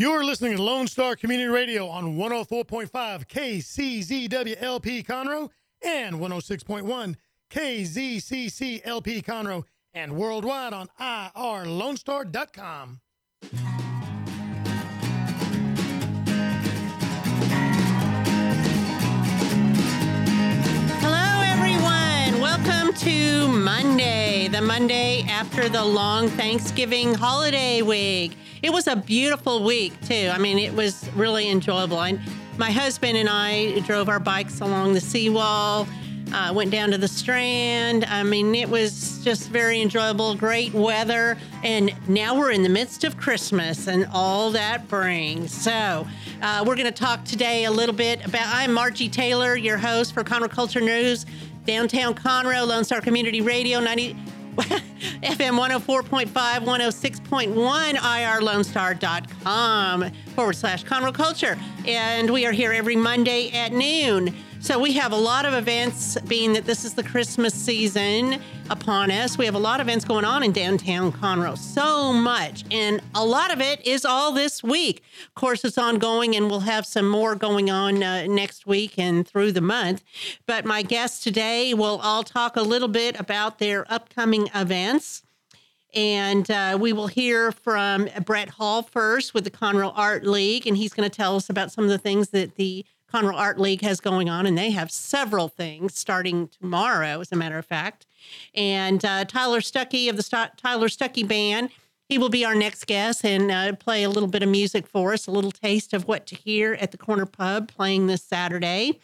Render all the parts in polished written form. You're listening to Lone Star Community Radio on 104.5 KCZWLP Conroe and 106.1 KZCCLP Conroe and worldwide on IRLoneStar.com. Welcome to Monday, the Monday after the long Thanksgiving holiday week. It was a beautiful week, too. I mean, it was really enjoyable. And my husband and I drove our bikes along the seawall, went down to the Strand. I mean, it was just very enjoyable, great weather. And now we're in the midst of Christmas and all that brings. So we're going to talk today a little bit about, I'm Margie Taylor, your host for Conroe Culture News, Downtown Conroe, Lone Star Community Radio, 90 FM 104.5, 106.1, IRLoneStar.com/Conroe Culture. And we are here every Monday at noon. So we have a lot of events, being that this is the Christmas season upon us. We have a lot of events going on in downtown Conroe, so much. And a lot of it is all this week. Of course, it's ongoing, and we'll have some more going on next week and through the month. But my guests today will all talk a little bit about their upcoming events. And we will hear from Brett Hall first with the Conroe Art League, and he's going to tell us about some of the things that the Conroe Art League has going on, and they have several things starting tomorrow, as a matter of fact. And Tyler Stuckey of the Tyler Stuckey Band, he will be our next guest and play a little bit of music for us, a little taste of what to hear at the Corner Pub playing this Saturday.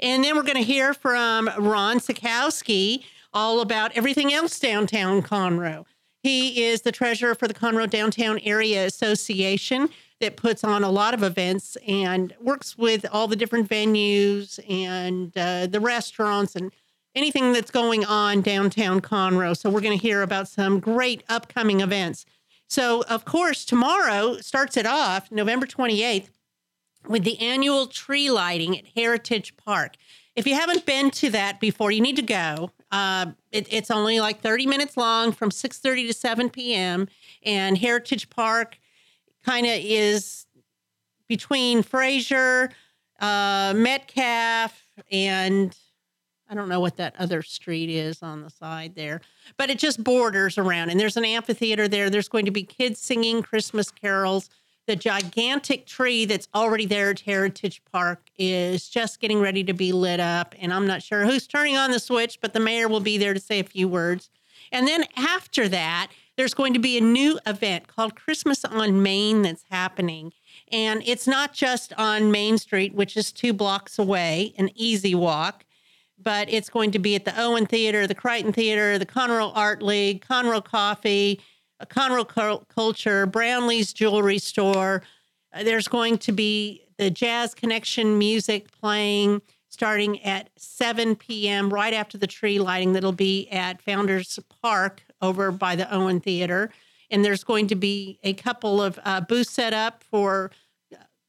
And then we're going to hear from Ron Sikowski all about everything else downtown Conroe. He is the treasurer for the Conroe Downtown Area Association, that puts on a lot of events and works with all the different venues and the restaurants and anything that's going on downtown Conroe. So we're going to hear about some great upcoming events. So, of course, tomorrow starts it off, November 28th, with the annual tree lighting at Heritage Park. If you haven't been to that before, you need to go. It's only like 30 minutes long from 6:30 to 7 p.m. And Heritage Park kind of is between Fraser, Metcalf, and I don't know what that other street is on the side there, but it just borders around. And there's an amphitheater there. There's going to be kids singing Christmas carols. The gigantic tree that's already there at Heritage Park is just getting ready to be lit up. And I'm not sure who's turning on the switch, but the mayor will be there to say a few words. And then after that, there's going to be a new event called Christmas on Main that's happening. And it's not just on Main Street, which is 2 blocks away, an easy walk, but it's going to be at the Owen Theater, the Crichton Theater, the Conroe Art League, Conroe Coffee, Conroe Culture, Brownlee's Jewelry Store. There's going to be the Jazz Connection music playing starting at 7 p.m. right after the tree lighting that'll be at Founders Park over by the Owen Theater. And there's going to be a couple of booths set up for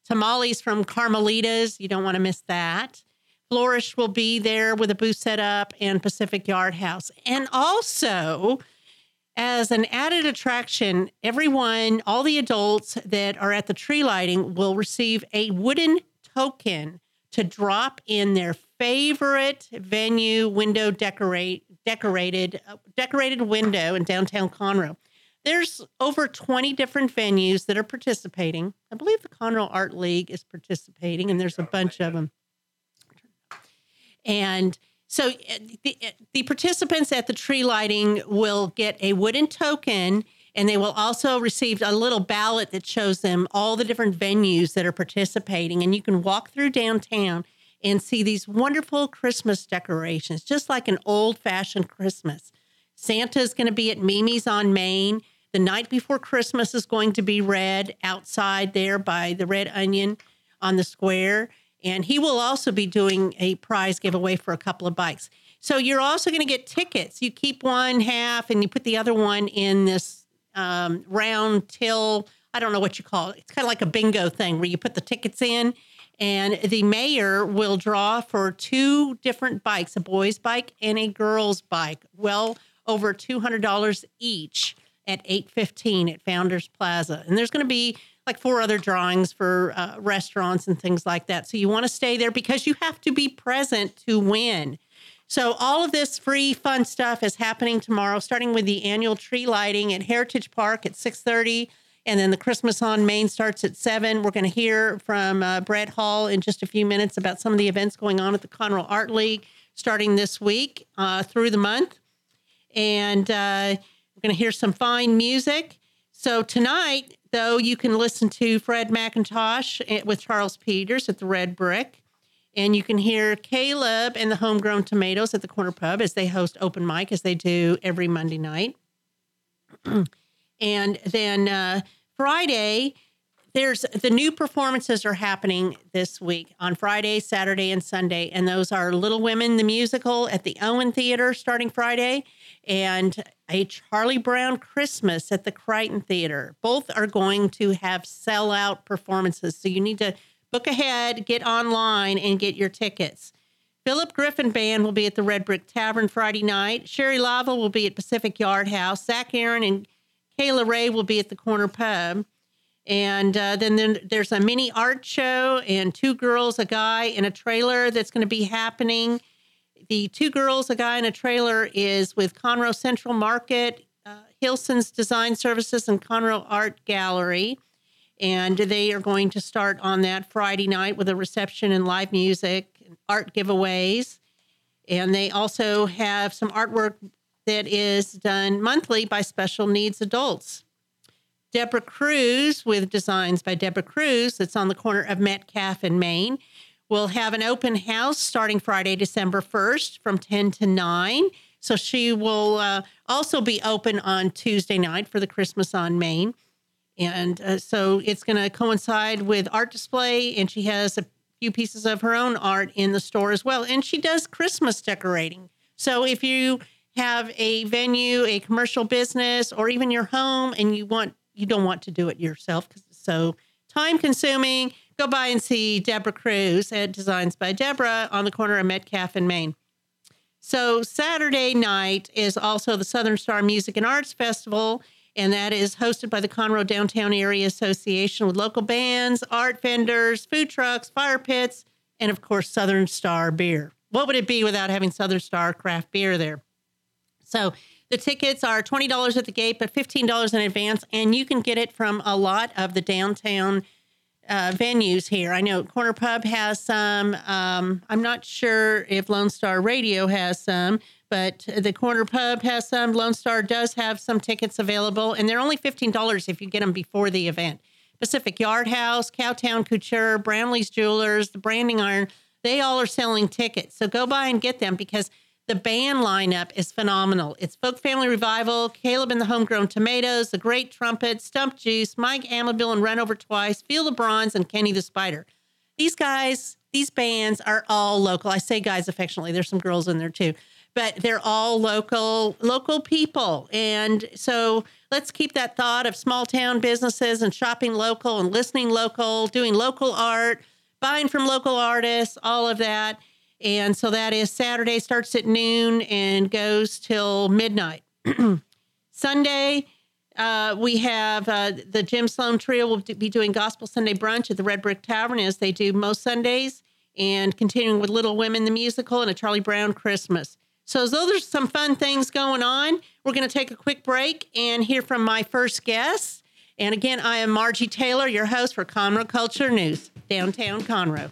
tamales from Carmelita's. You don't want to miss that. Flourish will be there with a booth set up, and Pacific Yard House. And also, as an added attraction, everyone, all the adults that are at the tree lighting will receive a wooden token to drop in their favorite venue window decorated window in downtown Conroe. There's over 20 different venues that are participating. I believe the Conroe Art League is participating, and there's a bunch of them. And so the participants at the tree lighting will get a wooden token, and they will also receive a little ballot that shows them all the different venues that are participating. And you can walk through downtown and see these wonderful Christmas decorations, just like an old-fashioned Christmas. Santa's going to be at Mimi's on Main. The night before Christmas is going to be Red outside there by the Red Onion on the square. And he will also be doing a prize giveaway for a couple of bikes. So you're also going to get tickets. You keep one half and you put the other one in this round till, I don't know what you call it. It's kind of like a bingo thing where you put the tickets in, and the mayor will draw for 2 different bikes, a boy's bike and a girl's bike, well over $200 each at 8:15 at Founders Plaza. And there's going to be like 4 other drawings for restaurants and things like that. So you want to stay there because you have to be present to win. So all of this free, fun stuff is happening tomorrow, starting with the annual tree lighting at Heritage Park at 6:30, and then the Christmas on Main starts at 7. We're going to hear from Brett Hall in just a few minutes about some of the events going on at the Conroe Art League starting this week through the month. And we're going to hear some fine music. So tonight, though, you can listen to Fred McIntosh with Charles Peters at the Red Brick. And you can hear Caleb and the Homegrown Tomatoes at the Corner Pub as they host open mic, as they do every Monday night. And then Friday, there's the new performances are happening this week on Friday, Saturday, and Sunday. And those are Little Women, the musical at the Owen Theater starting Friday, and a Charlie Brown Christmas at the Crichton Theater. Both are going to have sellout performances, so you need to book ahead, get online, and get your tickets. Philip Griffin Band will be at the Red Brick Tavern Friday night. Sherry Lava will be at Pacific Yard House. Zach Aaron and Kayla Ray will be at the Corner Pub. And then there's a mini art show and 2 girls, a guy, and a trailer that's going to be happening. The 2 girls, a guy, and a trailer is with Conroe Central Market, Hilson's Design Services, and Conroe Art Gallery. And they are going to start on that Friday night with a reception and live music and art giveaways. And they also have some artwork that is done monthly by special needs adults. Deborah Cruz, with designs by Deborah Cruz, that's on the corner of Metcalf and Main, will have an open house starting Friday, December 1st from 10 to 9. So she will also be open on Tuesday night for the Christmas on Main. And so it's going to coincide with art display, and she has a few pieces of her own art in the store as well. And she does Christmas decorating. So if you have a venue, a commercial business, or even your home, and you don't want to do it yourself, so time-consuming, go by and see Deborah Cruz at Designs by Deborah on the corner of Metcalf and Main. So Saturday night is also the Southern Star Music and Arts Festival, and that is hosted by the Conroe Downtown Area Association with local bands, art vendors, food trucks, fire pits, and, of course, Southern Star beer. What would it be without having Southern Star craft beer there? So the tickets are $20 at the gate, but $15 in advance, and you can get it from a lot of the downtown venues here. I know Corner Pub has some. I'm not sure if Lone Star Radio has some, but the Corner Pub has some. Lone Star does have some tickets available, and they're only $15 if you get them before the event. Pacific Yard House, Cowtown Couture, Brownlee's Jewelers, the Branding Iron, they all are selling tickets. So go by and get them because the band lineup is phenomenal. It's Folk Family Revival, Caleb and the Homegrown Tomatoes, The Great Trumpet, Stump Juice, Mike Amabile and Run Over Twice, Field of Bronze, and Kenny the Spider. These guys, these bands are all local. I say guys affectionately. There's some girls in there too. But they're all local people. And so let's keep that thought of small town businesses and shopping local and listening local, doing local art, buying from local artists, all of that. And so that is Saturday, starts at noon and goes till midnight. Sunday, we have the Jim Sloan Trio will be doing Gospel Sunday Brunch at the Red Brick Tavern, as they do most Sundays, and continuing with Little Women, the musical, and a Charlie Brown Christmas. So as though there's some fun things going on, we're going to take a quick break and hear from my first guest. And again, I am Margie Taylor, your host for Conroe Culture News, Downtown Conroe.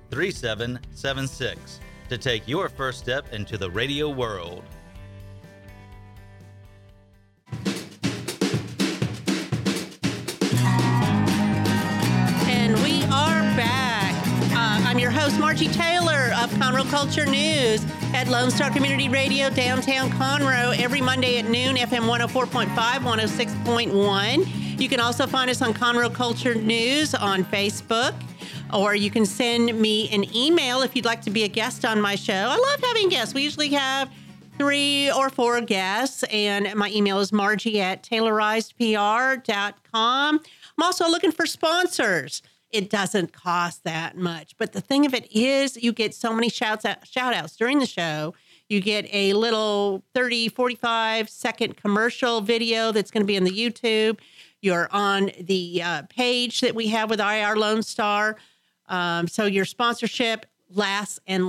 to take your first step into the radio world. And we are back. I'm your host, Margie Taylor of Conroe Culture News at Lone Star Community Radio, downtown Conroe, every Monday at noon, FM 104.5, 106.1. You can also find us on Conroe Culture News on Facebook, or you can send me an email if you'd like to be a guest on my show. I love having guests. We usually have 3 or 4 guests, and my email is margie@tailorizedpr.com. I'm also looking for sponsors. It doesn't cost that much, but the thing of it is you get so many shout outs during the show. You get a little 30, 45 second commercial video that's going to be on the YouTube. You're on the page that we have with IR Lone Star. So your sponsorship lasts and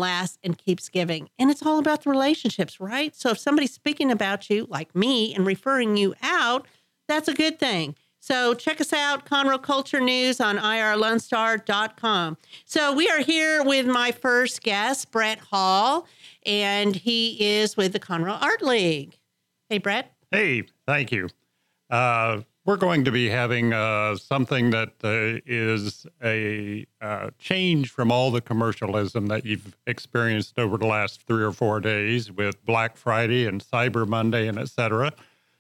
keeps giving. And it's all about the relationships, right? So if somebody's speaking about you, like me, and referring you out, that's a good thing. So check us out, Conroe Culture News on IRLoneStar.com. So we are here with my first guest, Brett Hall, and he is with the Conroe Art League. Hey, Brett. Hey, thank you. We're going to be having something that is a change from all the commercialism that you've experienced over the last 3 or 4 days with Black Friday and Cyber Monday and et cetera.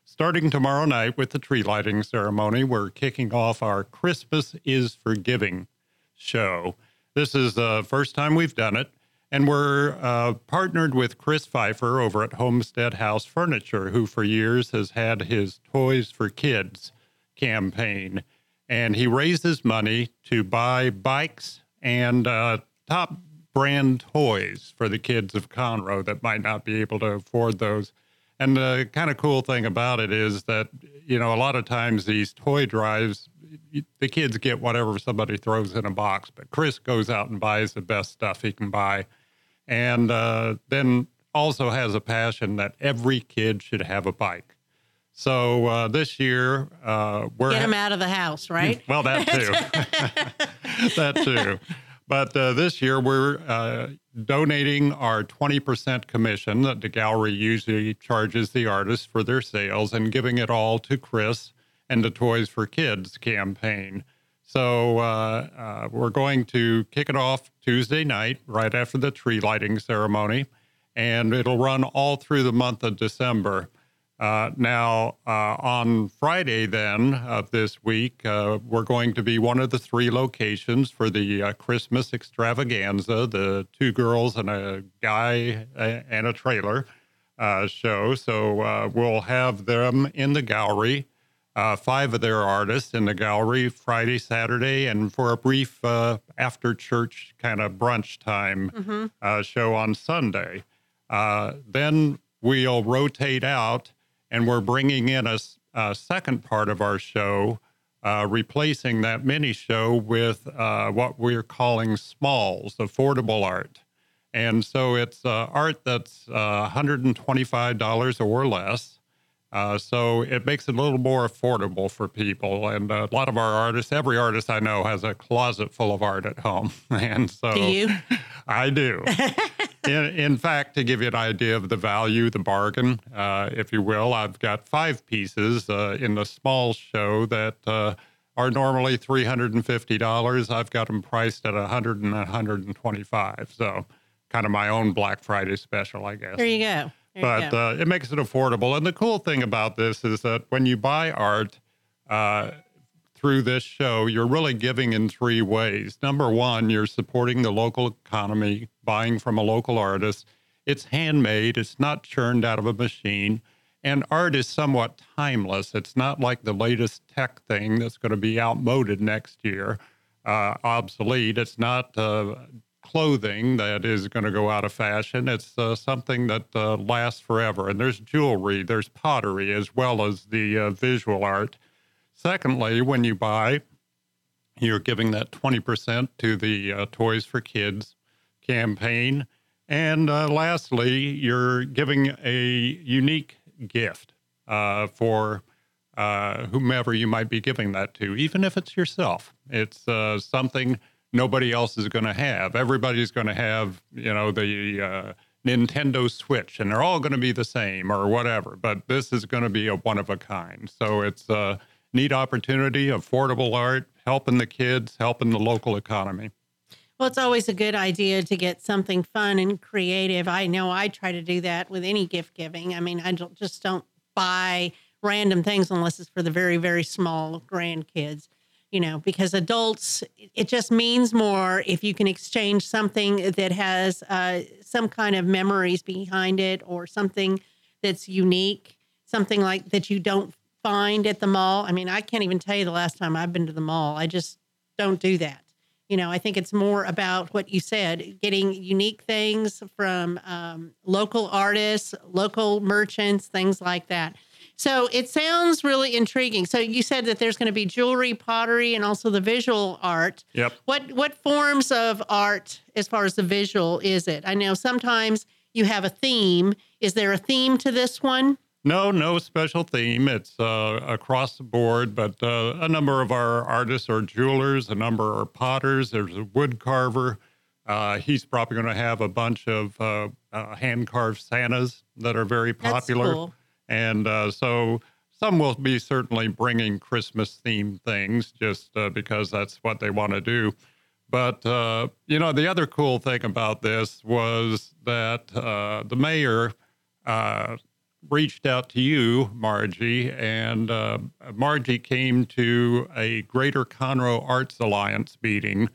Starting tomorrow night with the tree lighting ceremony, we're kicking off our Christmas is for Giving show. This is the first time we've done it, and we're partnered with Chris Pfeiffer over at Homestead House Furniture, who for years has had his Toys for Kids campaign, and he raises money to buy bikes and top brand toys for the kids of Conroe that might not be able to afford those. And the kind of cool thing about it is that, you know, a lot of times these toy drives, the kids get whatever somebody throws in a box, but Chris goes out and buys the best stuff he can buy. And then also has a passion that every kid should have a bike. So this year, we're... Get him out of the house, right? Well, that too. That too. But this year, we're donating our 20% commission that the gallery usually charges the artists for their sales and giving it all to Chris and the Toys for Kids campaign. So we're going to kick it off Tuesday night right after the tree lighting ceremony, and it'll run all through the month of December. On Friday then of this week, we're going to be one of the 3 locations for the Christmas extravaganza, the 2 girls and a guy and a trailer show. So we'll have them in the gallery, 5 of their artists in the gallery Friday, Saturday, and for a brief after church kind of brunch time show on Sunday. Then we'll rotate out. And we're bringing in a second part of our show, replacing that mini show with what we're calling smalls, affordable art. And so it's art that's $125 or less. So it makes it a little more affordable for people. And a lot of our artists, every artist I know has a closet full of art at home. And so do you? I do. In fact, to give you an idea of the value, the bargain, if you will, I've got 5 pieces in the small show that are normally $350. I've got them priced at $100 and $125. So kind of my own Black Friday special, I guess. There you go. But it makes it affordable. And the cool thing about this is that when you buy art through this show, you're really giving in 3 ways. Number one, you're supporting the local economy, buying from a local artist. It's handmade. It's not churned out of a machine. And art is somewhat timeless. It's not like the latest tech thing that's going to be outmoded next year, obsolete. It's not... clothing that is going to go out of fashion. It's something that lasts forever. And there's jewelry, there's pottery, as well as the visual art. Secondly, when you buy, you're giving that 20% to the Toys for Kids campaign. And lastly, you're giving a unique gift for whomever you might be giving that to, even if it's yourself. It's something nobody else is going to have. Everybody's going to have, you know, the Nintendo Switch, and they're all going to be the same or whatever, but this is going to be a one-of-a-kind. So it's a neat opportunity, affordable art, helping the kids, helping the local economy. Well, it's always a good idea to get something fun and creative. I know I try to do that with any gift giving. I mean, I just don't buy random things unless it's for the very, very small grandkids, you know, because adults, it just means more if you can exchange something that has some kind of memories behind it, or something that's unique, something like that you don't find at the mall. I mean, I can't even tell you the last time I've been to the mall. I just don't do that. You know, I think it's more about what you said, getting unique things from local artists, local merchants, things like that. So it sounds really intriguing. So you said that there's going to be jewelry, pottery, and also the visual art. Yep. What forms of art, as far as the visual, is it? I know sometimes you have a theme. Is there a theme to this one? No special theme. It's across the board, but a number of our artists are jewelers, a number are potters. There's a wood carver. He's probably going to have a bunch of hand-carved Santas that are very popular. That's cool. And so some will be certainly bringing Christmas-themed things just because that's what they want to do. But, you know, the other cool thing about this was that the mayor reached out to you, Margie, and Margie came to a Greater Conroe Arts Alliance meeting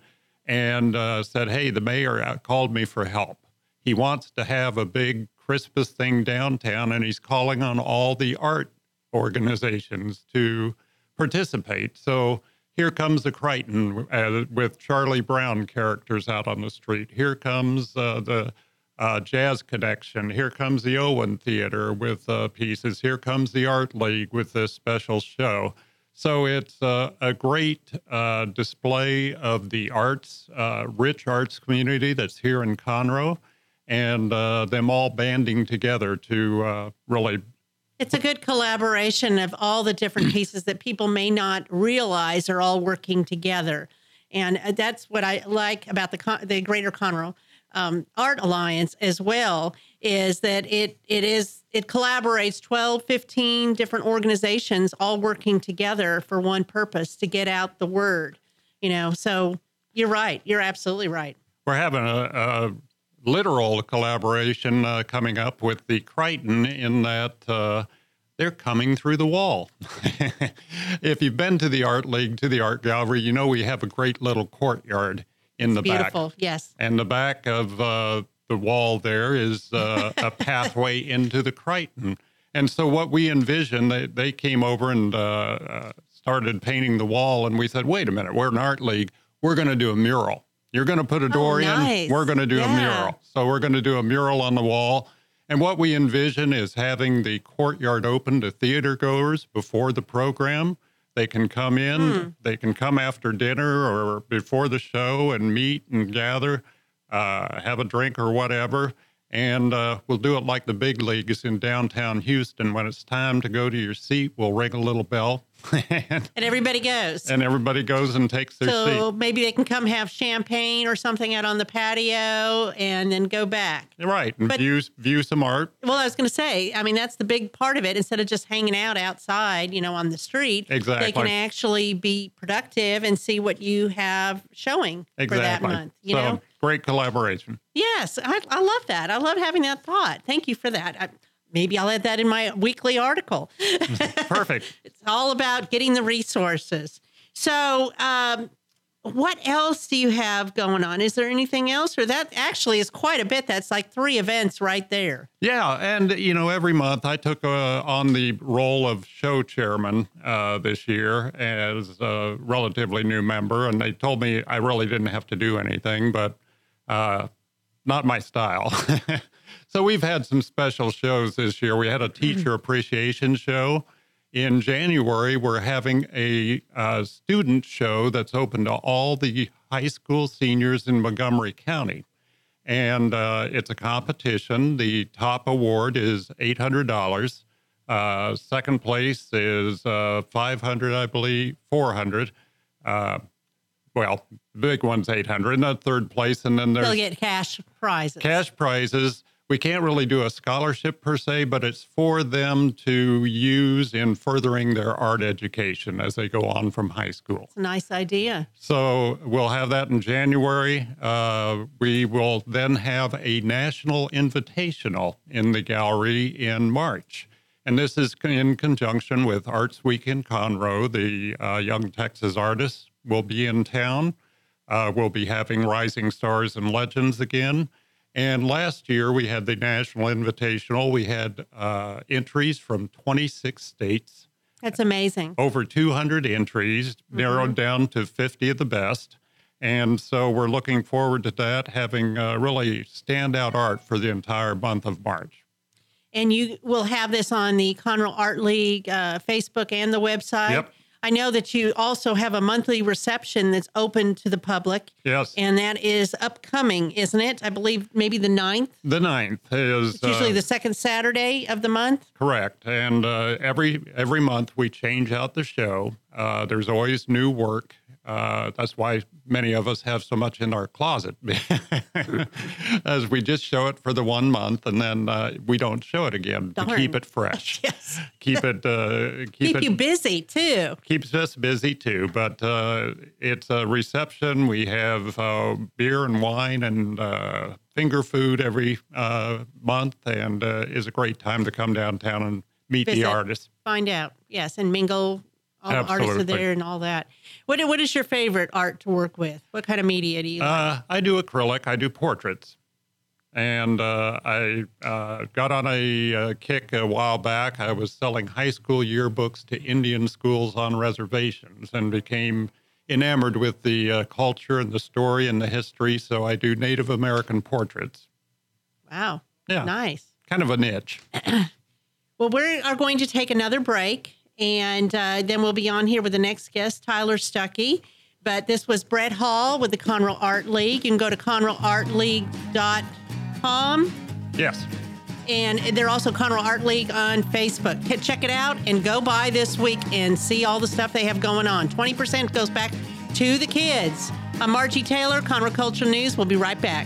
and said, hey, the mayor called me for help. He wants to have a big Christmas thing downtown, and he's calling on all the art organizations to participate. So here comes the Crichton with Charlie Brown characters out on the street. Here comes the Jazz Connection. Here comes the Owen Theater with pieces. Here comes the Art League with this special show. So it's a great display of the arts, rich arts community that's here in Conroe, and them all banding together to really... It's a good collaboration of all the different pieces that people may not realize are all working together. And that's what I like about the Greater Conroe Art Alliance as well, is that it collaborates 12, 15 different organizations all working together for one purpose, to get out the word, you know. So you're right. You're absolutely right. We're having a literal collaboration coming up with the Crichton, in that they're coming through the wall. If you've been to the Art League, to the Art Gallery, you know we have a great little courtyard in the back. Beautiful, yes. And the back of the wall there is a pathway into the Crichton. And so what we envisioned, they came over and started painting the wall, and we said, wait a minute, we're an art league. We're going to do a mural. You're going to put a door in. We're going to do a mural. So we're going to do a mural on the wall. And what we envision is having the courtyard open to theatergoers before the program. They can come in, they can come after dinner or before the show and meet and gather, have a drink or whatever. And we'll do it like the big leagues in downtown Houston. When it's time to go to your seat, we'll ring a little bell. And everybody goes. And everybody goes and takes their seat. So maybe they can come have champagne or something out on the patio and then go back. Right, and view some art. Well, I was going to say, I mean, that's the big part of it. Instead of just hanging out outside, you know, on the street. Exactly. They can actually be productive and see what you have showing for that month. You know? Great collaboration. Yes, I love that. I love having that thought. Thank you for that. Maybe I'll add that in my weekly article. Perfect. It's all about getting the resources. So what else do you have going on? Is there anything else? Or that actually is quite a bit. That's like 3 events right there. Yeah. And, you know, every month I took on the role of show chairman this year as a relatively new member. And they told me I really didn't have to do anything, but not my style. So we've had some special shows this year. We had a teacher appreciation show. In January, we're having a student show that's open to all the high school seniors in Montgomery County. And it's a competition. The top award is $800. Second place is 500, I believe, 400. Well, the big one's 800, and that's third place. And then they'll get cash prizes. Cash prizes. We can't really do a scholarship per se, but it's for them to use in furthering their art education as they go on from high school. It's a nice idea. So we'll have that in January. We will then have a national invitational in the gallery in March. And this is in conjunction with Arts Week in Conroe. The Young Texas Artists will be in town. We'll be having Rising Stars and Legends again. And last year, we had the National Invitational. We had entries from 26 states. That's amazing. Over 200 entries, narrowed down to 50 of the best. And so we're looking forward to that, having really standout art for the entire month of March. And you will have this on the Conroe Art League Facebook and the website. Yep. I know that you also have a monthly reception that's open to the public. Yes. And that is upcoming, isn't it? I believe maybe the 9th? The 9th is... It's usually the second Saturday of the month? Correct. And every month we change out the show. There's always new work. That's why many of us have so much in our closet, as we just show it for the 1 month and then we don't show it again. Darn. To keep it fresh. Yes. Keep it. Keep it, you busy too. Keeps us busy too. But it's a reception. We have beer and wine and finger food every month, and is a great time to come downtown and meet the artists. Find out, yes, and mingle. All artists are there and all that. What is your favorite art to work with? What kind of media do you like? I do acrylic. I do portraits. And I got on a kick a while back. I was selling high school yearbooks to Indian schools on reservations and became enamored with the culture and the story and the history. So I do Native American portraits. Wow. Yeah. Nice. Kind of a niche. Well, we are going to take another break. And then we'll be on here with the next guest, Tyler Stuckey. But this was Brett Hall with the Conroe Art League. You can go to ConroeArtLeague.com. Yes. And they're also Conroe Art League on Facebook. Check it out and go by this week and see all the stuff they have going on. 20% goes back to the kids. I'm Margie Taylor, Conroe Culture News. We'll be right back.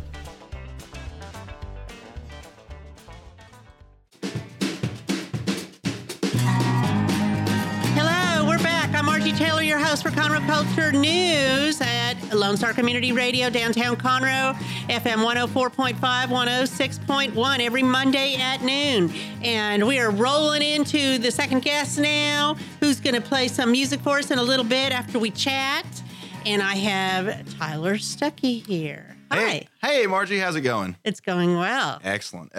Taylor, your host for Conroe Culture News at Lone Star Community Radio, downtown Conroe, FM 104.5, 106.1 every Monday at noon. And we are rolling into the second guest now, who's going to play some music for us in a little bit after we chat. And I have Tyler Stuckey here. Hi. Hey, Margie, how's it going? It's going well. Excellent.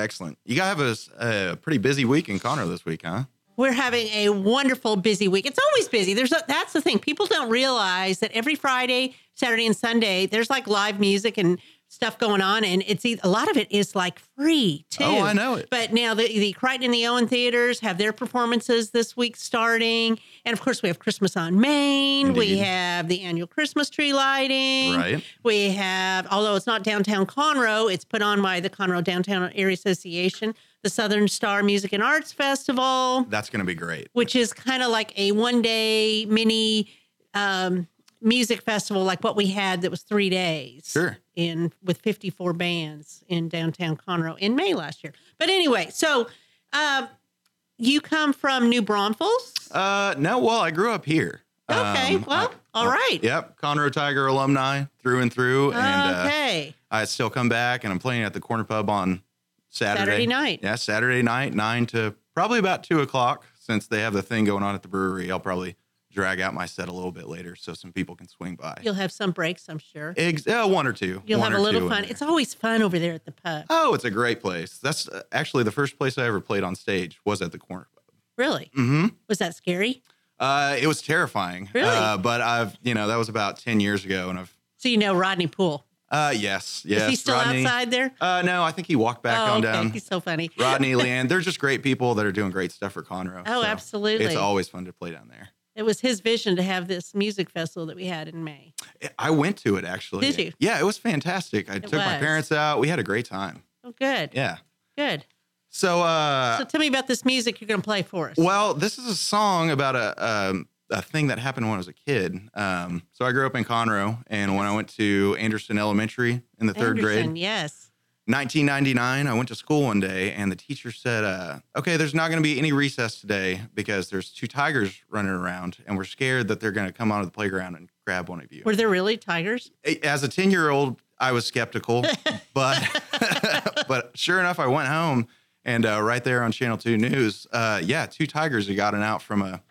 You got to have a pretty busy week in Conroe this week, huh? We're having a wonderful, busy week. It's always busy. That's the thing. People don't realize that every Friday, Saturday, and Sunday, there's like live music and stuff going on, and it's a lot of it is like free too. Oh, I know it. But now the Crichton and the Owen Theaters have their performances this week starting, and of course we have Christmas on Main. Indeed. We have the annual Christmas tree lighting. Right. We have, although it's not downtown Conroe, it's put on by the Conroe Downtown Area Association, the Southern Star Music and Arts Festival. That's going to be great. Which is kind of like a one-day mini music festival, like what we had that was 3 days. Sure. With 54 bands in downtown Conroe in May last year. But anyway, so you come from New Braunfels? No, well, I grew up here. Okay, all right. Yep, Conroe Tiger alumni through and through. And, okay. I still come back, and I'm playing at the Corner Pub on Saturday night. Yeah, Saturday night, 9 to probably about 2 o'clock, since they have the thing going on at the brewery. I'll probably drag out my set a little bit later so some people can swing by. You'll have some breaks, I'm sure. One or two. You'll have a little fun. It's always fun over there at the pub. Oh, it's a great place. That's actually the first place I ever played on stage was at the Corner Pub. Really? Mm-hmm. Was that scary? It was terrifying. Really? But that was about 10 years ago. And So you know Rodney Poole? Yes. Is he still Rodney outside there? No, I think he walked back on down. He's so funny. Rodney, Leanne, they're just great people that are doing great stuff for Conroe. Oh, so absolutely. It's always fun to play down there. It was his vision to have this music festival that we had in May. I went to it, actually. Did you? Yeah, it was fantastic. I took my parents out. We had a great time. Oh, good. Yeah. Good. So so tell me about this music you're going to play for us. Well, this is a song about a thing that happened when I was a kid. So I grew up in Conroe, and when I went to Anderson Elementary in the third grade. Anderson, yes. 1999, I went to school one day, and the teacher said, okay, there's not going to be any recess today because there's two tigers running around, and we're scared that they're going to come onto the playground and grab one of you. Were there really tigers? As a 10-year-old, I was skeptical, but sure enough, I went home, and right there on Channel 2 News, two tigers had gotten out from a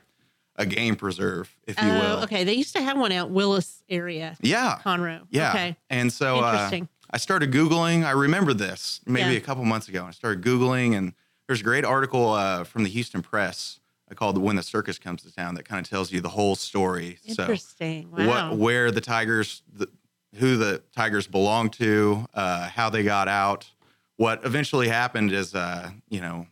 game preserve, if you will. Okay, they used to have one out Willis area. Yeah. Conroe. Yeah. Okay. And so interesting. I started Googling. I remember this maybe a couple months ago. I started Googling, and there's a great article from the Houston Press called "When the Circus Comes to Town" that kind of tells you the whole story. Interesting. So wow. Where the tigers, who the tigers belong to, how they got out. What eventually happened is, it's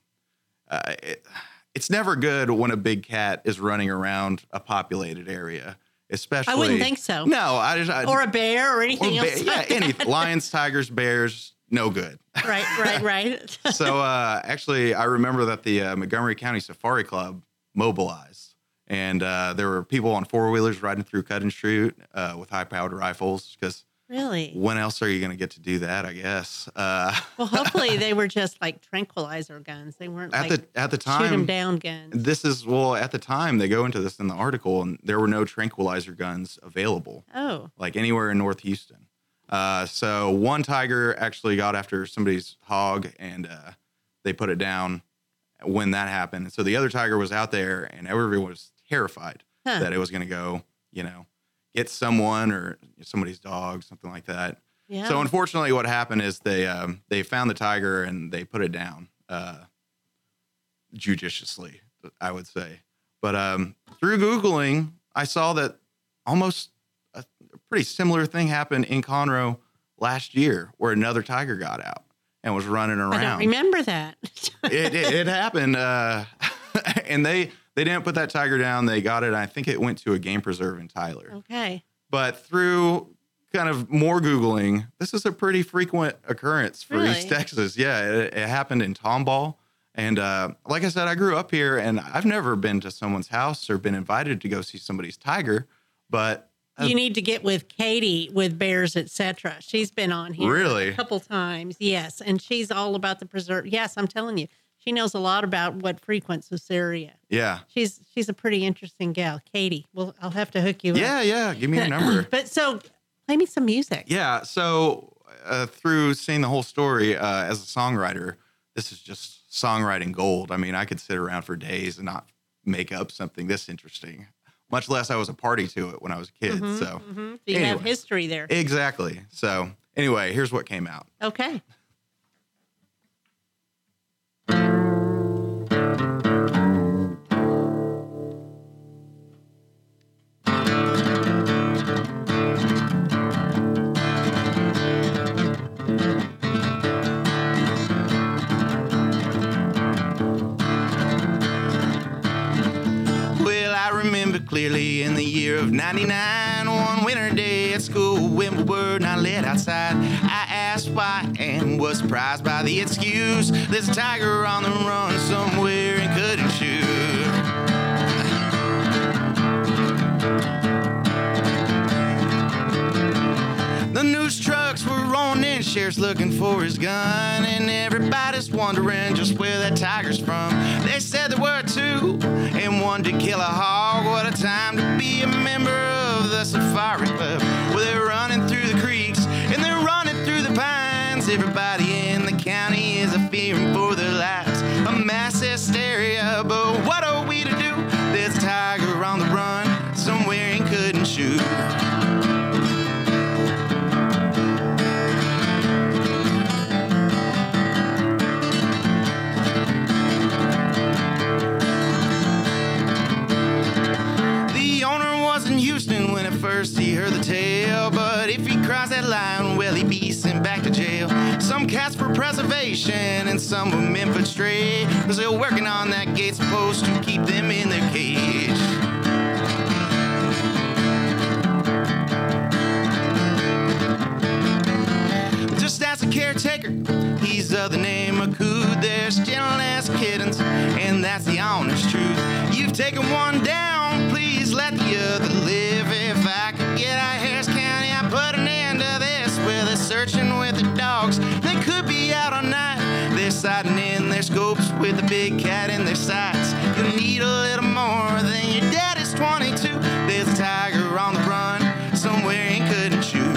never good when a big cat is running around a populated area. Especially, I wouldn't think so. No, or a bear or anything else. Yeah, lions, tigers, bears, no good. Right. So actually, I remember that the Montgomery County Safari Club mobilized, and there were people on four wheelers riding through cut and shoot with high-powered rifles because. Really? When else are you going to get to do that, I guess? Well, hopefully they were just like tranquilizer guns. They weren't at the time, shoot them down guns. At the time, they go into this in the article, and there were no tranquilizer guns available. Oh. Like anywhere in North Houston. So one tiger actually got after somebody's hog, and they put it down when that happened. And so the other tiger was out there, and everyone was terrified that it was going to go, get someone or somebody's dog, something like that. Yeah. So unfortunately what happened is they found the tiger and they put it down judiciously, I would say. But through Googling, I saw that almost a pretty similar thing happened in Conroe last year where another tiger got out and was running around. I don't remember that. it happened. And they didn't put that tiger down. They got it. I think it went to a game preserve in Tyler. Okay. But through kind of more Googling, this is a pretty frequent occurrence for East Texas. Yeah, it happened in Tomball. And like I said, I grew up here, and I've never been to someone's house or been invited to go see somebody's tiger. But you need to get with Katie with Bears, etc. She's been on here a couple times. Yes, and she's all about the preserve. Yes, I'm telling you. She knows a lot about what frequents this area. Yeah. She's a pretty interesting gal, Katie. Well, I'll have to hook you up. Yeah. Give me your number. But so play me some music. Yeah. So through seeing the whole story as a songwriter, this is just songwriting gold. I mean, I could sit around for days and not make up something this interesting, much less I was a party to it when I was a kid. Mm-hmm, so you have history there. Exactly. So anyway, here's what came out. Okay. Early in the year of 99, one winter day at school, when we were not let outside, I asked why and was surprised by the excuse. There's a tiger on the run somewhere and couldn't shoot. The news trucks were rolling in, sheriff's looking for his gun, and everybody's wondering just where that tiger's from. They said there were two, and one to kill a hog. What a time to be a member of the Safari Club. Well, they're running through the creeks, and they're running through the pines. Everybody in the county is fearing for their lives. A mass hysteria, but what are we to do? There's a tiger on the run somewhere and couldn't shoot. Houston when at first he heard the tale, but if he cries that line, well, he'd be sent back to jail. Some cats for preservation and some were meant for stray. They're still working on that gate post to keep them in their cage. Just as a caretaker, he's of the name of Cood. There's gentle as kittens, and that's the honest truth. You've taken one down, please let the other live. If I could get out Harris County, I'd put an end to this. Well, they're searching with the dogs, they could be out all night. They're sighting in their scopes with the big cat in their sights. You'll need a little more than your daddy's 22. There's a tiger on the run somewhere and couldn't shoot.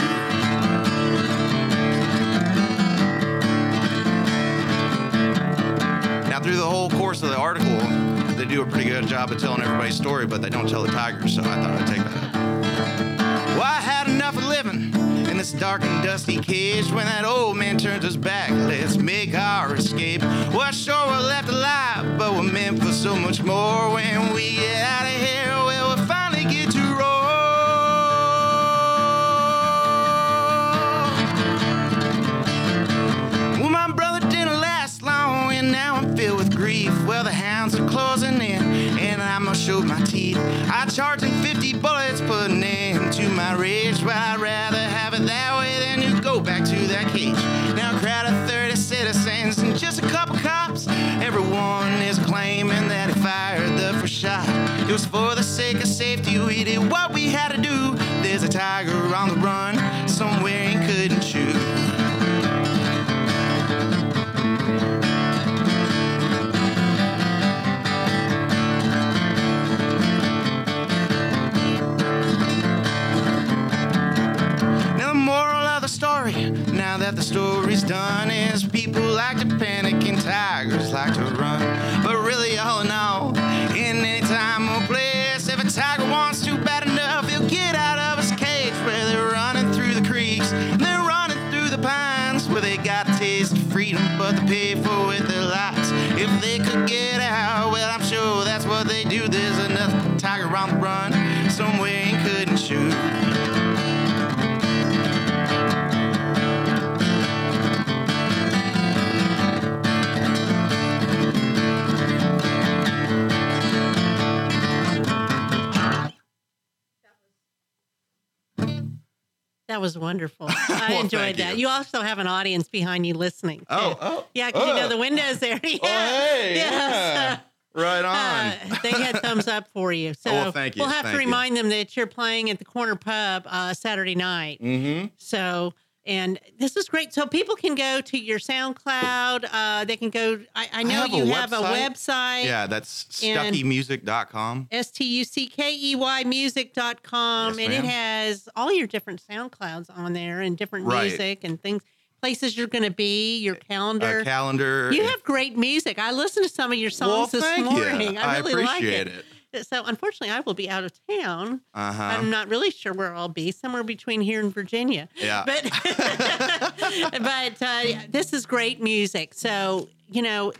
Now, through the whole course of the article, they do a pretty good job of telling everybody's story, but they don't tell the tigers, so I thought I'd take that up. Well, I had enough of living in this dark and dusty cage. When that old man turns his back, let's make our escape. Well, sure, we're left alive, but we're meant for so much more. When we get out of here, well, we'll finally get to roll. Now I'm filled with grief. Well, the hounds are closing in, and I must show my teeth. I charge in 50 bullets, put an end to my rage. But I'd rather have it that way than you go back to that cage. Now a crowd of 30 citizens and just a couple cops. Everyone is claiming that he fired the first shot. It was for the sake of safety. We did what we had to do. There's a tiger on the run somewhere and couldn't shoot. Now that the story's done is people like to panic and tigers like to run. But really, all in all, in any time or place, if a tiger wants to bad enough, he'll get out of his cage. Where they're running through the creeks, and they're running through the pines, where they got a taste of freedom, but they pay for it with their lives. If they could get out, well, I'm sure that's what they do. There's another tiger on the run somewhere and couldn't shoot. That was wonderful. I well, enjoyed that. You also have an audience behind you listening. Too. Oh. Yeah, because you know the window's there. Yeah. Oh, hey. Yes. Yeah. Right on. They had thumbs up for you. So well, thank you. We'll have to remind them that you're playing at the Corner Pub Saturday night. Mm-hmm. So, and this is great. So people can go to your SoundCloud. They can go. I know you have a website. Yeah, that's stuckymusic.com. Stuckey music.com. Yes, and it has all your different SoundClouds on there and different music and things, places you're going to be, your calendar. You have great music. I listened to some of your songs this morning. I really appreciate like it. So, unfortunately, I will be out of town. Uh-huh. I'm not really sure where I'll be, somewhere between here and Virginia. Yeah. But, this is great music. So, you know,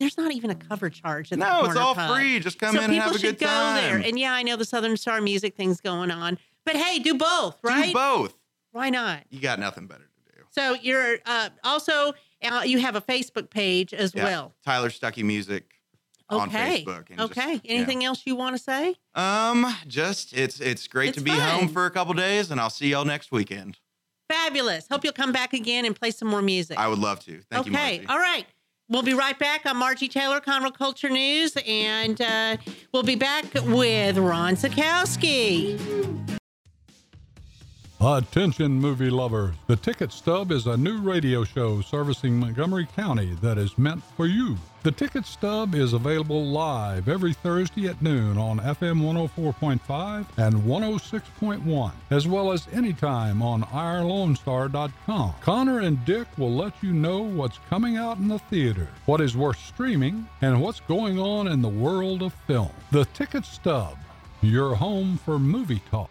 there's not even a cover charge in that Corner Pub. No, it's all free. Just come in and have a good time. So people should go there. And, yeah, I know the Southern Star music thing's going on. But, hey, do both, right? Do both. Why not? You got nothing better to do. So, you're also, you have a Facebook page as well. Tyler Stuckey Music. on Facebook. And anything else you want to say? Just it's great to be home for a couple days, and I'll see y'all next weekend. Fabulous. Hope you'll come back again and play some more music. I would love to. Thank you, Margie. Okay. All right. We'll be right back. I'm Margie Taylor, Conroe Culture News, and we'll be back with Ron Sikowski. Attention, movie lovers. The Ticket Stub is a new radio show servicing Montgomery County that is meant for you. The Ticket Stub is available live every Thursday at noon on FM 104.5 and 106.1, as well as anytime on IRLoneStar.com. Connor and Dick will let you know what's coming out in the theater, what is worth streaming, and what's going on in the world of film. The Ticket Stub, your home for movie talk.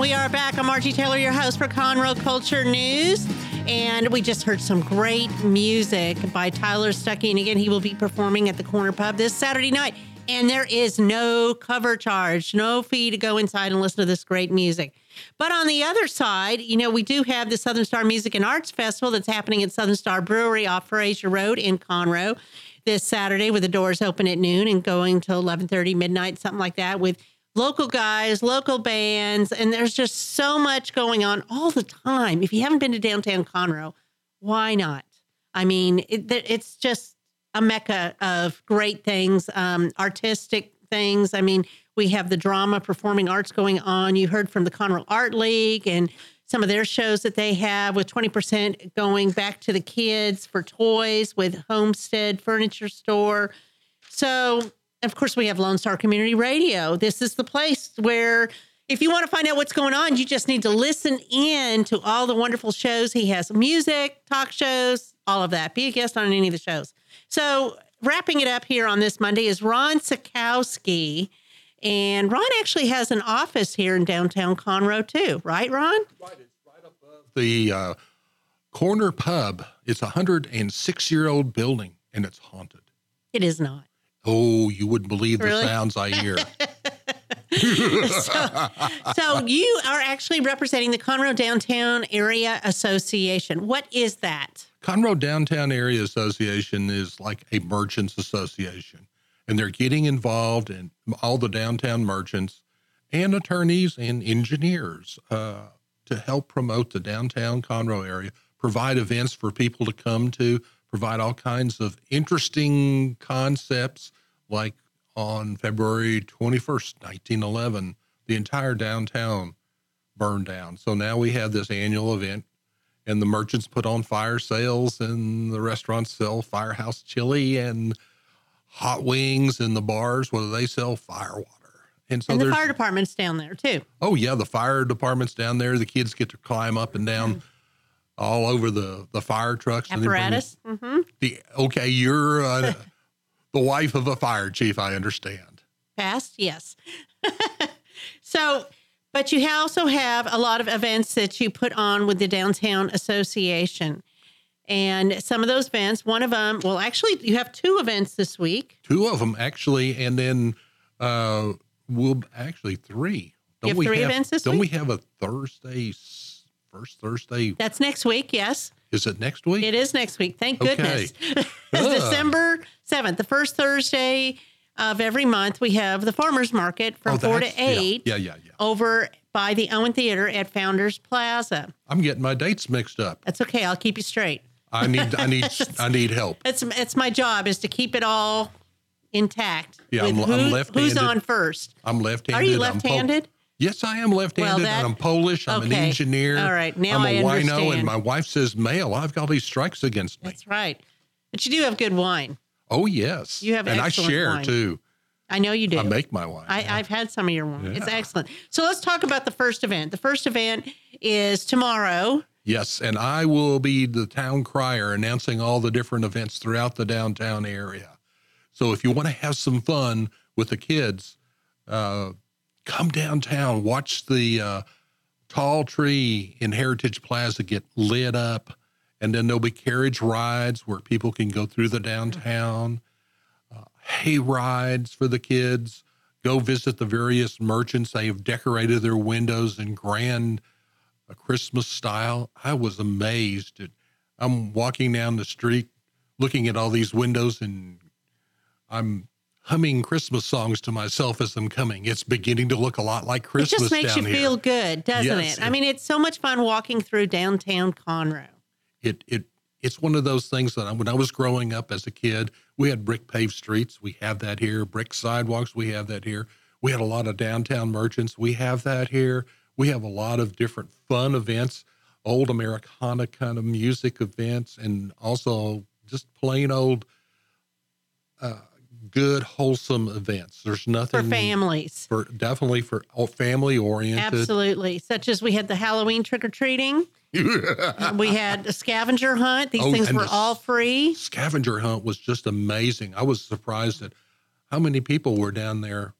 We are back. I'm Margie Taylor, your host for Conroe Culture News. And we just heard some great music by Tyler Stuckey. And again, he will be performing at the Corner Pub this Saturday night. And there is no cover charge, no fee to go inside and listen to this great music. But on the other side, you know, we do have the Southern Star Music and Arts Festival that's happening at Southern Star Brewery off Fraser Road in Conroe this Saturday, with the doors open at noon and going till 11:30, midnight, something like that, with local guys, local bands, and there's just so much going on all the time. If you haven't been to downtown Conroe, why not? I mean, it's just a mecca of great things, artistic things. I mean, we have the drama, performing arts going on. You heard from the Conroe Art League and some of their shows that they have, with 20% going back to the kids for toys with Homestead Furniture Store. So, of course, we have Lone Star Community Radio. This is the place where, if you want to find out what's going on, you just need to listen in to all the wonderful shows. He has music, talk shows, all of that. Be a guest on any of the shows. So wrapping it up here on this Monday is Ron Sikowski. And Ron actually has an office here in downtown Conroe too. Right, Ron? Right. It's right above the Corner Pub. It's a 106-year-old building, and it's haunted. It is not. Oh, you wouldn't believe the sounds I hear. So you are actually representing the Conroe Downtown Area Association. What is that? Conroe Downtown Area Association is like a merchants association, and they're getting involved in all the downtown merchants and attorneys and engineers to help promote the downtown Conroe area, provide events for people to come to, provide all kinds of interesting concepts. Like on February 21st, 1911, the entire downtown burned down. So now we have this annual event, and the merchants put on fire sales, and the restaurants sell firehouse chili and hot wings, and the bars, whether they sell firewater. And so the fire department's down there too. Oh yeah, the fire department's down there. The kids get to climb up and down all over the fire trucks. Apparatus. And you're the wife of a fire chief, I understand. Past, yes. So, but you also have a lot of events that you put on with the Downtown Association. And some of those events, one of them, well, actually, you have two events this week. Two of them, actually, and then three. Don't we have a Thursday First Thursday. That's next week, yes. Is it next week? It is next week. Thank goodness. It's December 7th, the first Thursday of every month. We have the farmers market from 4 to 8 over by the Owen Theater at Founders Plaza. I'm getting my dates mixed up. That's okay. I'll keep you straight. I need help. It's my job is to keep it all intact. Yeah, I'm left-handed. Who's on first? I'm left-handed. Are you left-handed? Yes, I am left-handed, and I'm Polish. I'm an engineer. All right, now I understand. I'm a wino, and my wife says, "Male, I've got all these strikes against me." That's right. But you do have good wine. Oh, yes. You have excellent wine. And I share, too. I know you do. I make my wine. I've had some of your wine. Yeah. It's excellent. So let's talk about the first event. The first event is tomorrow. Yes, and I will be the town crier announcing all the different events throughout the downtown area. So if you want to have some fun with the kids, come downtown, watch the tall tree in Heritage Plaza get lit up, and then there'll be carriage rides where people can go through the downtown, hay rides for the kids. Go visit the various merchants. They have decorated their windows in grand Christmas style. I was amazed. I'm walking down the street looking at all these windows, and I'm humming Christmas songs to myself as I'm coming. It's beginning to look a lot like Christmas down here. It just makes you feel good, doesn't it? I mean, it's so much fun walking through downtown Conroe. It's one of those things that when I was growing up as a kid, we had brick paved streets. We have that here. Brick sidewalks. We have that here. We had a lot of downtown merchants. We have that here. We have a lot of different fun events, old Americana kind of music events, and also just plain old good, wholesome events. There's nothing for families. Definitely for family oriented. Absolutely. Such as we had the Halloween trick or treating. We had a scavenger hunt. These things were all free. Scavenger hunt was just amazing. I was surprised at how many people were down there.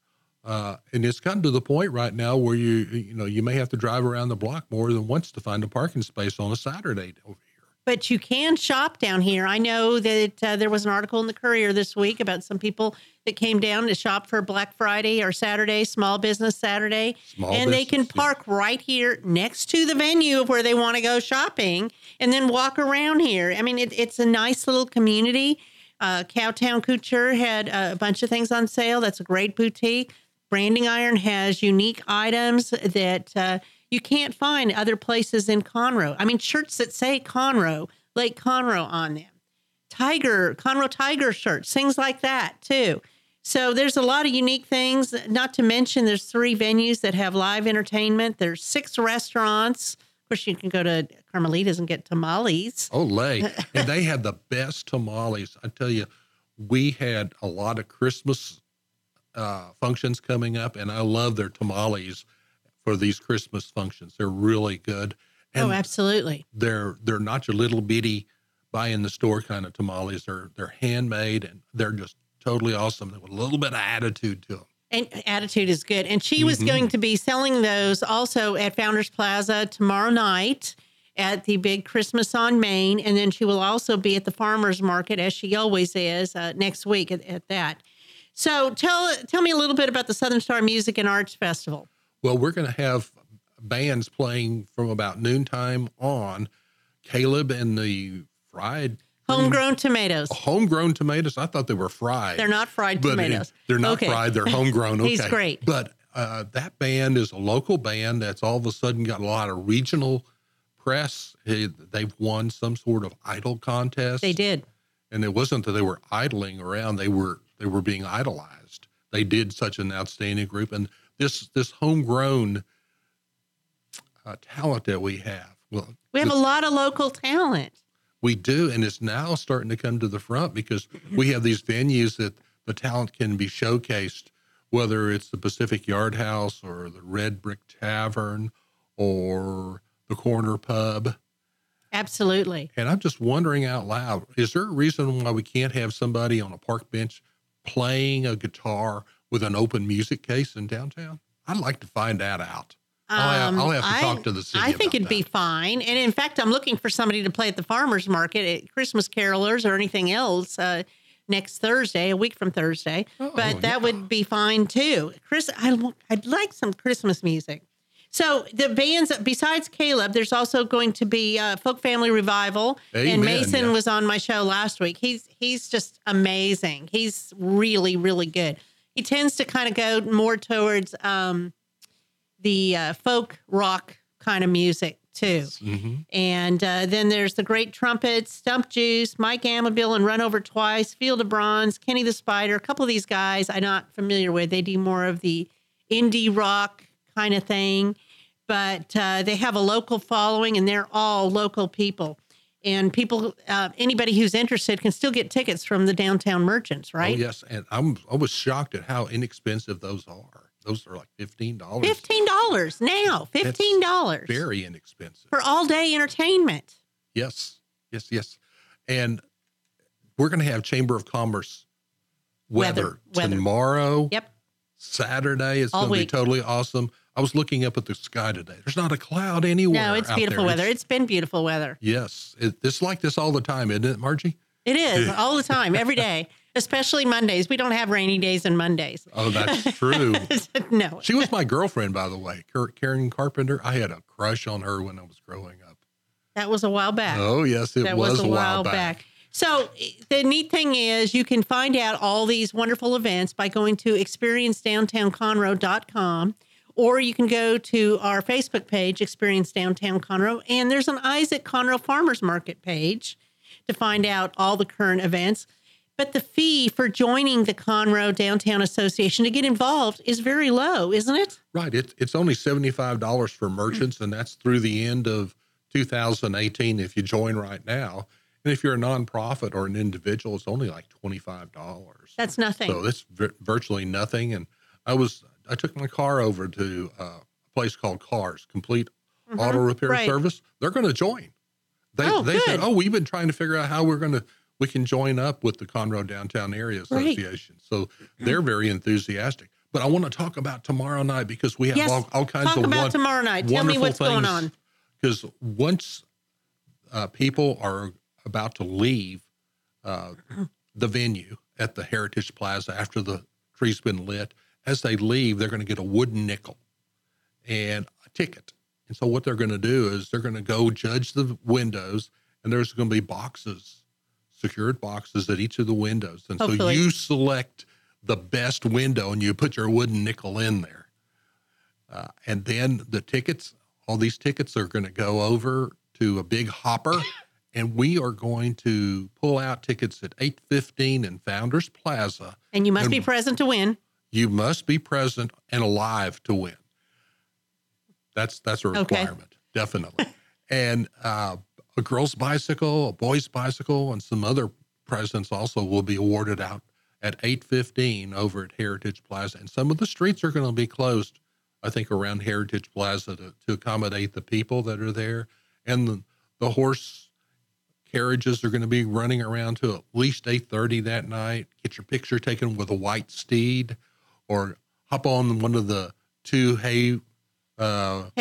And it's gotten to the point right now where you may have to drive around the block more than once to find a parking space on a Saturday over here. But you can shop down here. I know that there was an article in the Courier this week about some people that came down to shop for Black Friday or Saturday, Small Business Saturday. They can park right here next to the venue of where they want to go shopping and then walk around here. I mean, it's a nice little community. Cowtown Couture had a bunch of things on sale. That's a great boutique. Branding Iron has unique items that you can't find other places in Conroe. I mean, shirts that say Conroe, Lake Conroe on them. Conroe Tiger shirts, things like that, too. So there's a lot of unique things, not to mention there's 3 venues that have live entertainment. There's 6 restaurants. Of course, you can go to Carmelita's and get tamales. Olay. And they had the best tamales. I tell you, we had a lot of Christmas functions coming up, and I love their tamales for these Christmas functions. They're really good. And absolutely. They're not your little bitty buy in the store kind of tamales. They're handmade, and they're just totally awesome. They have a little bit of attitude to them. And attitude is good. And she was going to be selling those also at Founders Plaza tomorrow night at the big Christmas on Main, and then she will also be at the farmers market, as she always is, next week at that. So tell me a little bit about the Southern Star Music and Arts Festival. Well, we're going to have bands playing from about noontime on. Caleb and the Homegrown Tomatoes. Homegrown Tomatoes. I thought they were fried. They're not fried tomatoes. They're not fried. They're homegrown. Okay. He's great. But that band is a local band that's all of a sudden got a lot of regional press. They've won some sort of idol contest. They did. And it wasn't that they were idling around. They were being idolized. They did such an outstanding group. And this homegrown talent that we have. Well, we have a lot of local talent. We do. And it's now starting to come to the front because we have these venues that the talent can be showcased, whether it's the Pacific Yard House or the Red Brick Tavern or the Corner Pub. Absolutely. And I'm just wondering out loud, is there a reason why we can't have somebody on a park bench playing a guitar with an open music case in downtown? I'd like to find that out. I'll have to talk to the city. I think it'd be fine. And in fact, I'm looking for somebody to play at the farmers market at Christmas carolers or anything else next Thursday, a week from Thursday. But that would be fine too. Chris, I'd like some Christmas music. So the bands, besides Caleb, there's also going to be Folk Family Revival. Amen, and Mason was on my show last week. He's just amazing. He's really, really good. He tends to kind of go more towards the folk rock kind of music, too. Mm-hmm. And then there's the Great Trumpets, Stump Juice, Mike Amabile, and Run Over Twice, Field of Bronze, Kenny the Spider. A couple of these guys I'm not familiar with. They do more of the indie rock kind of thing. But they have a local following, and they're all local people. And anybody who's interested can still get tickets from the downtown merchants, right? Oh, yes, and I was shocked at how inexpensive those are. those are like $15. $15 now. $15. That's very inexpensive. For all-day entertainment. Yes. And we're going to have Chamber of Commerce weather tomorrow. Yep. Saturday is going to be totally awesome. I was looking up at the sky today. There's not a cloud anywhere. No, it's beautiful weather. It's been beautiful weather. Yes. It's like this all the time, isn't it, Margie? It is all the time, every day, especially Mondays. We don't have rainy days and Mondays. Oh, that's true. No. She was my girlfriend, by the way, Karen Carpenter. I had a crush on her when I was growing up. That was a while back. Oh, yes, it was a while back. So the neat thing is you can find out all these wonderful events by going to experiencedowntownconroe.com. Or you can go to our Facebook page, Experience Downtown Conroe, and there's an Isaac Conroe Farmers Market page to find out all the current events. But the fee for joining the Conroe Downtown Association to get involved is very low, isn't it? Right. It's only $75 for merchants, and that's through the end of 2018 if you join right now. And if you're a nonprofit or an individual, it's only like $25. That's nothing. So that's virtually nothing. And I took my car over to a place called Cars, Complete Auto Repair Service. They're going to join. They said, we've been trying to figure out how we can join up with the Conroe Downtown Area Association. Right. So they're very enthusiastic. But I want to talk about tomorrow night because we have all kinds of wonderful things. Talk about tomorrow night. Tell me what's going on. Because once people are about to leave the venue at the Heritage Plaza after the tree's been lit, as they leave, they're going to get a wooden nickel and a ticket. And so what they're going to do is they're going to go judge the windows, and there's going to be boxes, secured boxes at each of the windows. And so you select the best window, and you put your wooden nickel in there. And then all these tickets are going to go over to a big hopper, and we are going to pull out tickets at 8:15 in Founders Plaza. And you must be present to win. You must be present and alive to win. That's a requirement, definitely. And a girl's bicycle, a boy's bicycle, and some other presents also will be awarded out at 8:15 over at Heritage Plaza. And some of the streets are going to be closed, I think, around Heritage Plaza to accommodate the people that are there. And the horse carriages are going to be running around to at least 8:30 that night. Get your picture taken with a white steed. Or hop on one of the two hay wagons.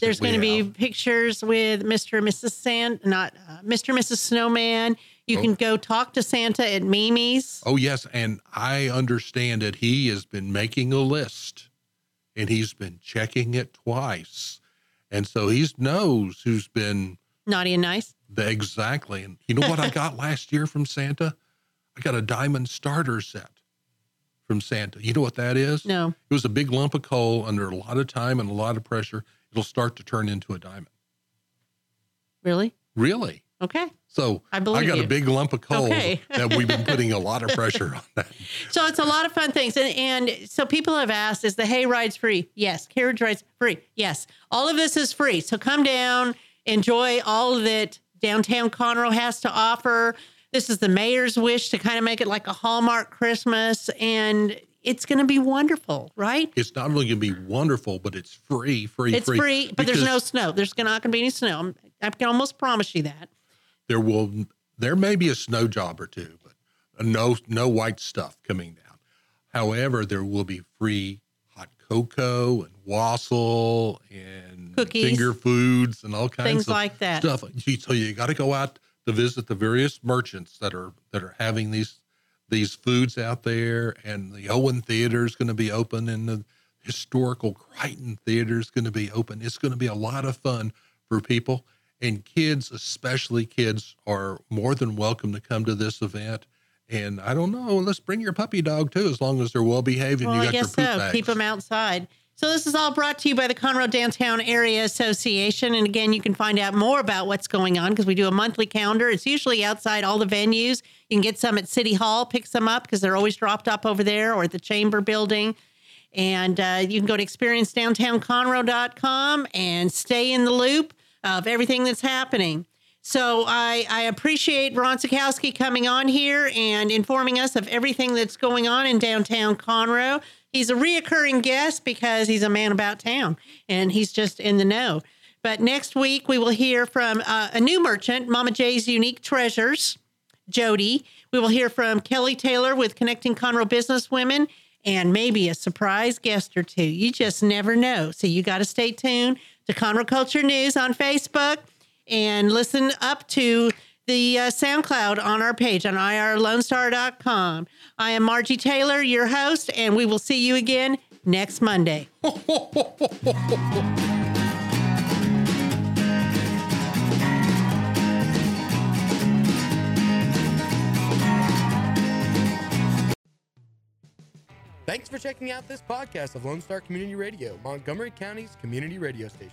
There's going to be pictures with Mr. and Mrs. Mr. and Mrs. Snowman. You can go talk to Santa at Mimi's. Oh, yes. And I understand that he has been making a list, and he's been checking it twice. And so he knows who's been naughty and nice. Exactly. And you know what I got last year from Santa? I got a diamond starter set. From Santa. You know what that is? No. It was a big lump of coal under a lot of time and a lot of pressure. It'll start to turn into a diamond. Really? Okay. So I got a big lump of coal that we've been putting a lot of pressure on that. So it's a lot of fun things. And so people have asked, is the hay rides free? Yes. Carriage rides free? Yes. All of this is free. So come down, enjoy all that downtown Conroe has to offer. This is the mayor's wish to kind of make it like a Hallmark Christmas, and it's going to be wonderful, right? It's not only going to be wonderful, but it's free. It's free, but there's no snow. There's not going to be any snow. I can almost promise you that. There may be a snow job or two, but no white stuff coming down. However, there will be free hot cocoa and wassail and cookies, finger foods, and all kinds of things like that. Stuff. So you got to go out to visit the various merchants that are having these foods out there. And the Owen Theater is going to be open, and the historical Crichton Theater is going to be open. It's going to be a lot of fun for people. And kids, especially kids, are more than welcome to come to this event. And I don't know, let's bring your puppy dog, too, as long as they're well-behaved and you got your poop bags. Keep them outside. So this is all brought to you by the Conroe Downtown Area Association. And again, you can find out more about what's going on because we do a monthly calendar. It's usually outside all the venues. You can get some at City Hall, pick some up because they're always dropped up over there, or at the Chamber Building. And you can go to experiencedowntownconroe.com and stay in the loop of everything that's happening. So I appreciate Ron Sikowski coming on here and informing us of everything that's going on in downtown Conroe. He's a reoccurring guest because he's a man about town and he's just in the know. But next week we will hear from a new merchant, Mama Jay's Unique Treasures, Jody. We will hear from Kelly Taylor with Connecting Conroe Business Women, and maybe a surprise guest or two. You just never know. So you got to stay tuned to Conroe Culture News on Facebook and listen up to the SoundCloud on our page on IRLoneStar.com. I am Margie Taylor, your host, and we will see you again next Monday. Thanks for checking out this podcast of Lone Star Community Radio, Montgomery County's community radio station.